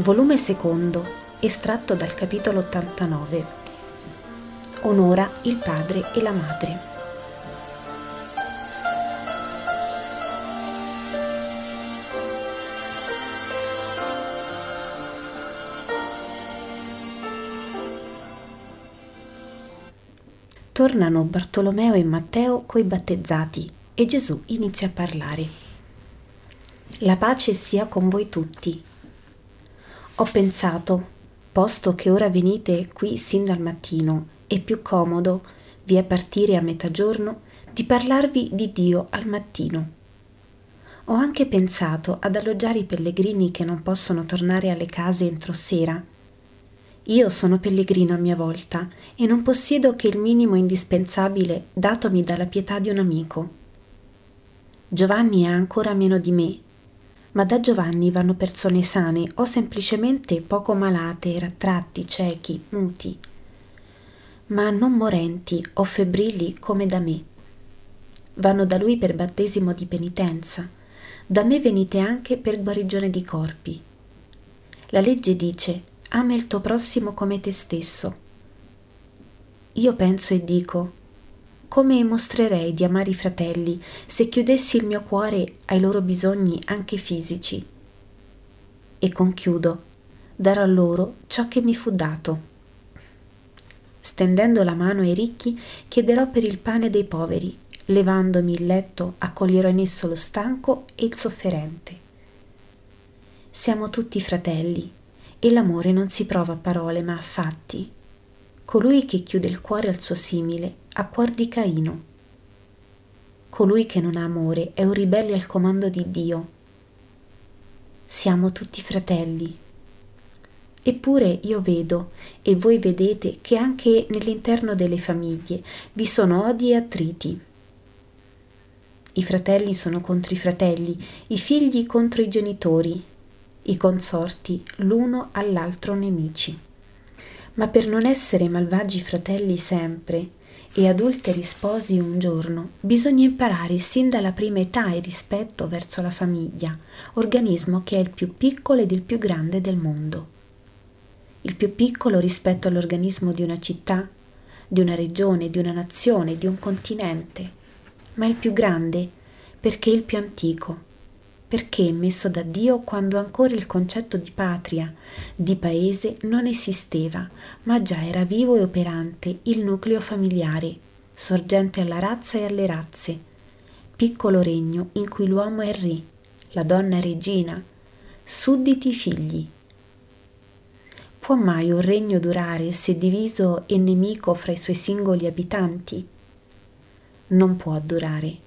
volume secondo, estratto dal capitolo 89. Onora il padre e la madre. Tornano Bartolomeo e Matteo coi battezzati e Gesù inizia a parlare. La pace sia con voi tutti. Ho pensato, posto che ora venite qui sin dal mattino, è più comodo, vi è partire a metà giorno, di parlarvi di Dio al mattino. Ho anche pensato ad alloggiare i pellegrini che non possono tornare alle case entro sera. Io sono pellegrino a mia volta e non possiedo che il minimo indispensabile datomi dalla pietà di un amico. Giovanni ha ancora meno di me, ma da Giovanni vanno persone sane o semplicemente poco malate, rattratti, ciechi, muti, ma non morenti o febbrili come da me. Vanno da lui per battesimo di penitenza, da me venite anche per guarigione di corpi. La legge dice: ama il tuo prossimo come te stesso. Io penso e dico: come mostrerei di amare i fratelli se chiudessi il mio cuore ai loro bisogni anche fisici? E conchiudo: darò loro ciò che mi fu dato. Stendendo la mano ai ricchi, chiederò per il pane dei poveri, levandomi il letto, accoglierò in esso lo stanco e il sofferente. Siamo tutti fratelli. E l'amore non si prova a parole ma a fatti. Colui che chiude il cuore al suo simile ha cuor di Caino. Colui che non ha amore è un ribelle al comando di Dio. Siamo tutti fratelli. Eppure io vedo, e voi vedete, che anche nell'interno delle famiglie vi sono odi e attriti. I fratelli sono contro i fratelli, i figli contro i genitori, i consorti l'uno all'altro nemici. Ma per non essere malvagi fratelli sempre e adulteri sposi un giorno, bisogna imparare sin dalla prima età il rispetto verso la famiglia, organismo che è il più piccolo ed il più grande del mondo. Il più piccolo rispetto all'organismo di una città, di una regione, di una nazione, di un continente, ma il più grande perché il più antico. Perché messo da Dio quando ancora il concetto di patria, di paese non esisteva, ma già era vivo e operante il nucleo familiare, sorgente alla razza e alle razze, piccolo regno in cui l'uomo è re, la donna è regina, sudditi figli. Può mai un regno durare se diviso e nemico fra i suoi singoli abitanti? Non può durare.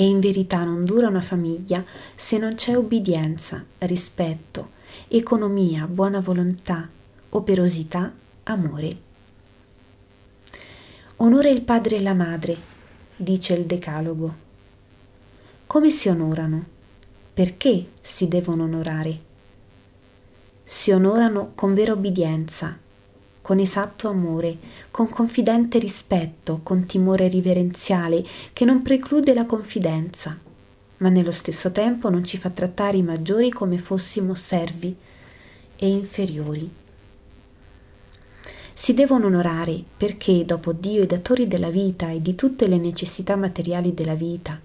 E in verità non dura una famiglia se non c'è obbedienza, rispetto, economia, buona volontà, operosità, amore. Onora il padre e la madre, dice il Decalogo. Come si onorano? Perché si devono onorare? Si onorano con vera obbedienza, con esatto amore, con confidente rispetto, con timore riverenziale che non preclude la confidenza, ma nello stesso tempo non ci fa trattare i maggiori come fossimo servi e inferiori. Si devono onorare perché dopo Dio i datori della vita e di tutte le necessità materiali della vita,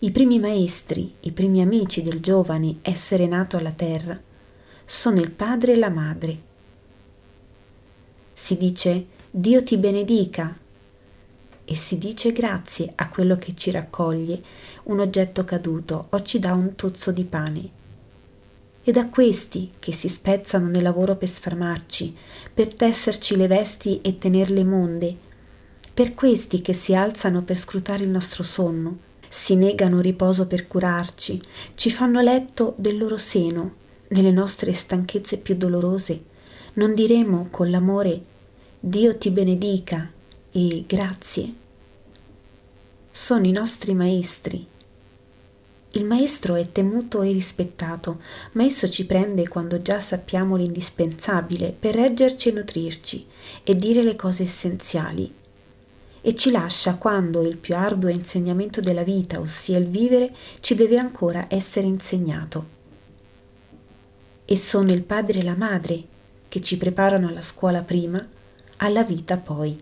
i primi maestri, i primi amici del giovane essere nato alla terra, sono il padre e la madre. Si dice Dio ti benedica e si dice grazie a quello che ci raccoglie un oggetto caduto o ci dà un tozzo di pane. Ed a questi che si spezzano nel lavoro per sframarci, per tesserci le vesti e tenerle monde, per questi che si alzano per scrutare il nostro sonno, si negano riposo per curarci, ci fanno letto del loro seno, nelle nostre stanchezze più dolorose, non diremo con l'amore Dio ti benedica e grazie? Sono i nostri maestri. Il maestro è temuto e rispettato, ma esso ci prende quando già sappiamo l'indispensabile per reggerci e nutrirci e dire le cose essenziali. E ci lascia quando il più arduo insegnamento della vita, ossia il vivere, ci deve ancora essere insegnato. e sono il padre e la madre che ci preparano alla scuola prima, alla vita poi.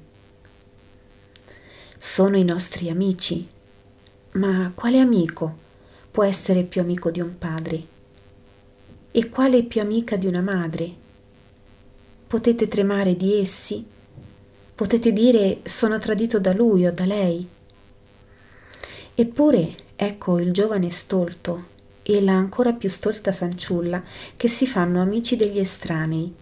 Sono i nostri amici, ma quale amico può essere più amico di un padre? E quale più amica di una madre? Potete tremare di essi? Potete dire sono tradito da lui o da lei? Eppure ecco il giovane stolto e la ancora più stolta fanciulla che si fanno amici degli estranei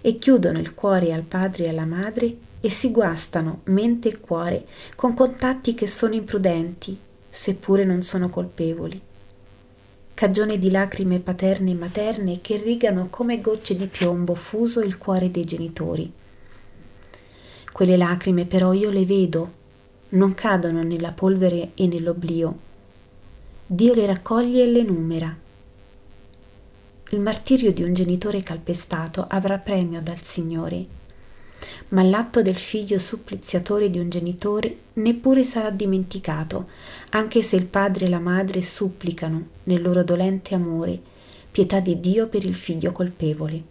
e chiudono il cuore al padre e alla madre e si guastano mente e cuore con contatti che sono imprudenti, seppure non sono colpevoli. Cagione di lacrime paterne e materne che rigano come gocce di piombo fuso il cuore dei genitori. Quelle lacrime però io le vedo, non cadono nella polvere e nell'oblio. Dio le raccoglie e le numera. Il martirio di un genitore calpestato avrà premio dal Signore, ma l'atto del figlio suppliziatore di un genitore neppure sarà dimenticato, anche se il padre e la madre supplicano nel loro dolente amore pietà di Dio per il figlio colpevole.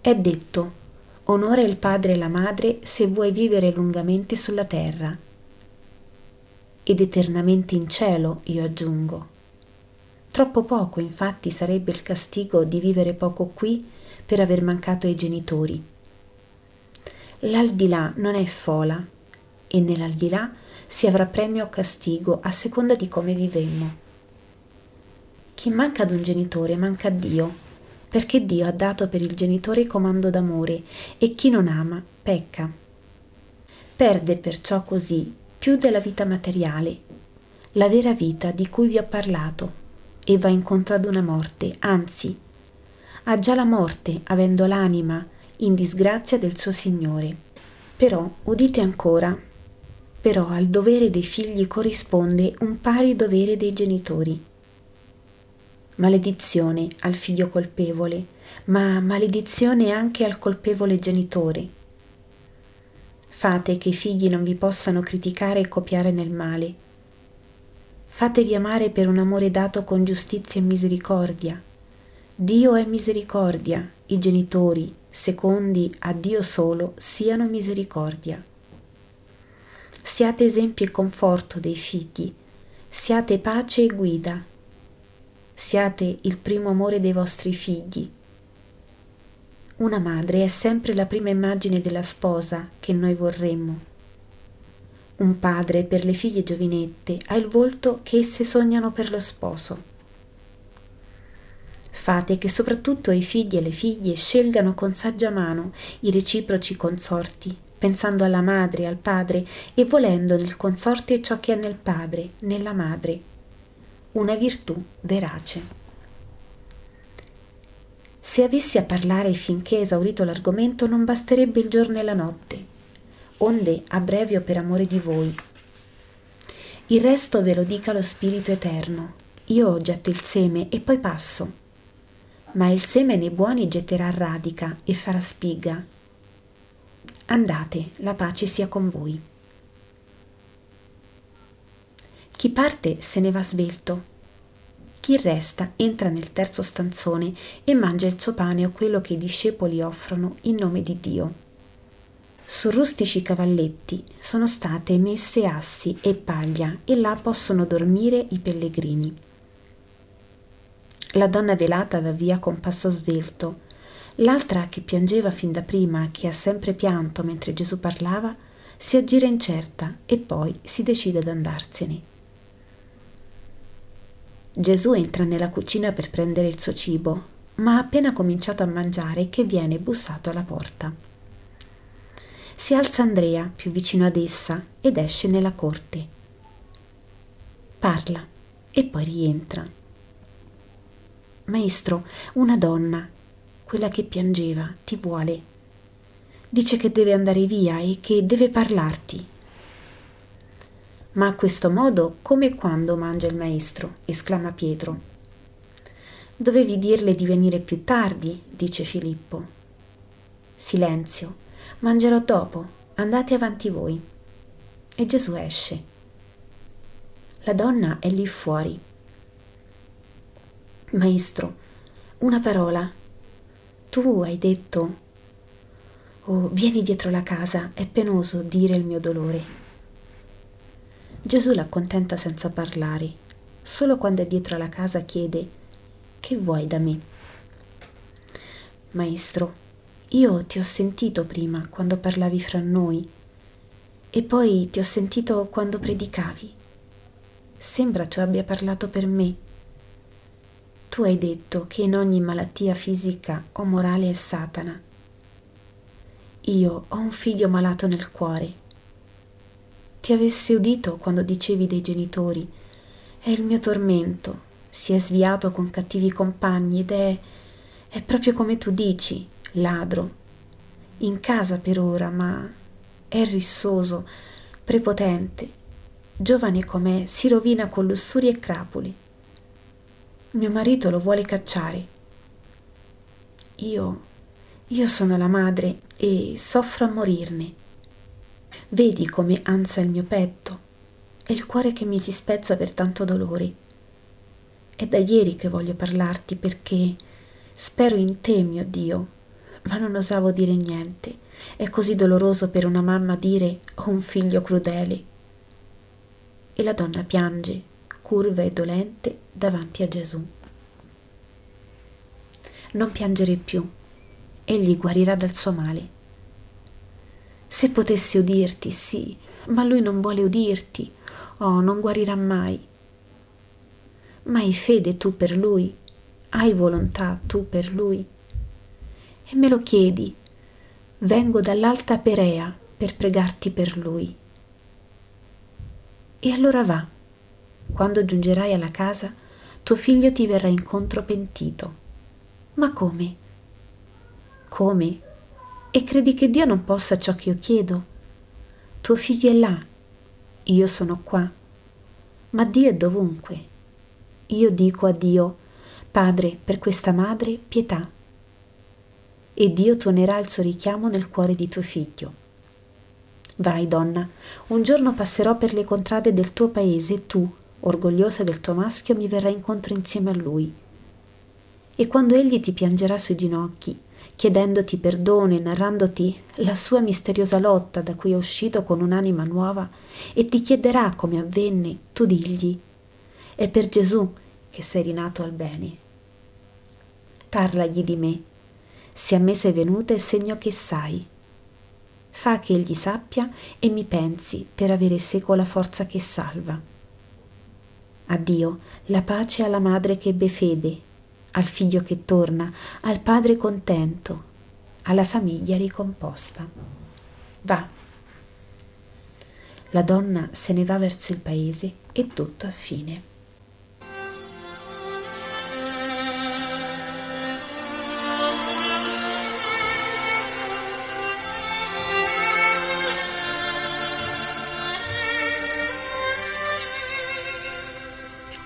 È detto: onora il padre e la madre se vuoi vivere lungamente sulla terra, ed eternamente in cielo, io aggiungo. Troppo poco, infatti, sarebbe il castigo di vivere poco qui per aver mancato ai genitori. L'aldilà non è fola, e nell'aldilà si avrà premio o castigo a seconda di come vivremo. Chi manca ad un genitore manca a Dio, perché Dio ha dato per il genitore comando d'amore, e chi non ama pecca. Perde perciò così più della vita materiale, la vera vita di cui vi ho parlato, e va incontro ad una morte, anzi, ha già la morte, avendo l'anima in disgrazia del suo Signore. Però, udite ancora, però al dovere dei figli corrisponde un pari dovere dei genitori. Maledizione al figlio colpevole, ma maledizione anche al colpevole genitore. Fate che i figli non vi possano criticare e copiare nel male. Fatevi amare per un amore dato con giustizia e misericordia. Dio è misericordia, i genitori, secondi a Dio solo, siano misericordia. Siate esempio e conforto dei figli, siate pace e guida. Siate il primo amore dei vostri figli. Una madre è sempre la prima immagine della sposa che noi vorremmo. Un padre per le figlie giovinette ha il volto che esse sognano per lo sposo. Fate che soprattutto i figli e le figlie scelgano con saggia mano i reciproci consorti, pensando alla madre e al padre e volendo nel consorte ciò che è nel padre, nella madre. Una virtù verace. Se avessi a parlare finché esaurito l'argomento non basterebbe il giorno e la notte, onde abbrevio per amore di voi. Il resto ve lo dica lo Spirito Eterno. Io getto il seme e poi passo, ma il seme nei buoni getterà radica e farà spiga. Andate, la pace sia con voi. Chi parte se ne va svelto, chi resta entra nel terzo stanzone e mangia il suo pane o quello che i discepoli offrono in nome di Dio. Su rustici cavalletti sono state messe assi e paglia e là possono dormire i pellegrini. La donna velata va via con passo svelto, l'altra che piangeva fin da prima, che ha sempre pianto mentre Gesù parlava, si aggira incerta e poi si decide ad andarsene. Gesù entra nella cucina per prendere il suo cibo, ma ha appena cominciato a mangiare che viene bussato alla porta. Si alza Andrea, più vicino ad essa, ed esce nella corte. Parla e poi rientra. Maestro, una donna, quella che piangeva, ti vuole. Dice che deve andare via e che deve parlarti. Ma a questo modo, come quando mangia il maestro, esclama Pietro. Dovevi dirle di venire più tardi, dice Filippo. Silenzio, mangerò dopo, andate avanti voi. E Gesù esce. La donna è lì fuori. Maestro, una parola. Tu hai detto: «Oh, vieni dietro la casa, è penoso dire il mio dolore». Gesù l'accontenta senza parlare. Solo quando è dietro la casa chiede: «Che vuoi da me?» «Maestro, io ti ho sentito prima quando parlavi fra noi e poi ti ho sentito quando predicavi. Sembra tu abbia parlato per me. Tu hai detto che in ogni malattia fisica o morale è Satana. Io ho un figlio malato nel cuore. Ti avessi udito quando dicevi dei genitori: è il mio tormento, si è sviato con cattivi compagni ed è proprio come tu dici, ladro, in casa per ora, ma è rissoso, prepotente, giovane com'è, si rovina con lussurie e crapule. Mio marito lo vuole cacciare. Io sono la madre e soffro a morirne. Vedi come ansa il mio petto e il cuore che mi si spezza per tanto dolore. È da ieri che voglio parlarti perché spero in te, mio Dio, ma non osavo dire niente. È così doloroso per una mamma dire: ho un figlio crudele». E la donna piange, curva e dolente, davanti a Gesù. Non piangere più, egli guarirà dal suo male. Se potessi udirti, sì, ma lui non vuole udirti, non guarirà mai. Ma hai fede tu per lui, hai volontà tu per lui. E me lo chiedi, vengo dall'alta Perea per pregarti per lui. E allora va, quando giungerai alla casa, tuo figlio ti verrà incontro pentito. Ma come? Come? E credi che Dio non possa ciò che io chiedo? Tuo figlio è là, io sono qua, ma Dio è dovunque. Io dico a Dio: Padre, per questa madre, pietà. E Dio tuonerà il suo richiamo nel cuore di tuo figlio. Vai, donna, un giorno passerò per le contrade del tuo paese e tu, orgogliosa del tuo maschio, mi verrai incontro insieme a lui. E quando egli ti piangerà sui ginocchi, chiedendoti perdono e narrandoti la sua misteriosa lotta da cui è uscito con un'anima nuova, e ti chiederà come avvenne, tu digli: è per Gesù che sei rinato al bene. Parlagli di me, se a me sei venuta è segno che sai. Fa che egli sappia e mi pensi per avere seco la forza che salva. Addio, la pace alla madre che ebbe fede, al figlio che torna, al padre contento, alla famiglia ricomposta. Va. La donna se ne va verso il paese e tutto a fine.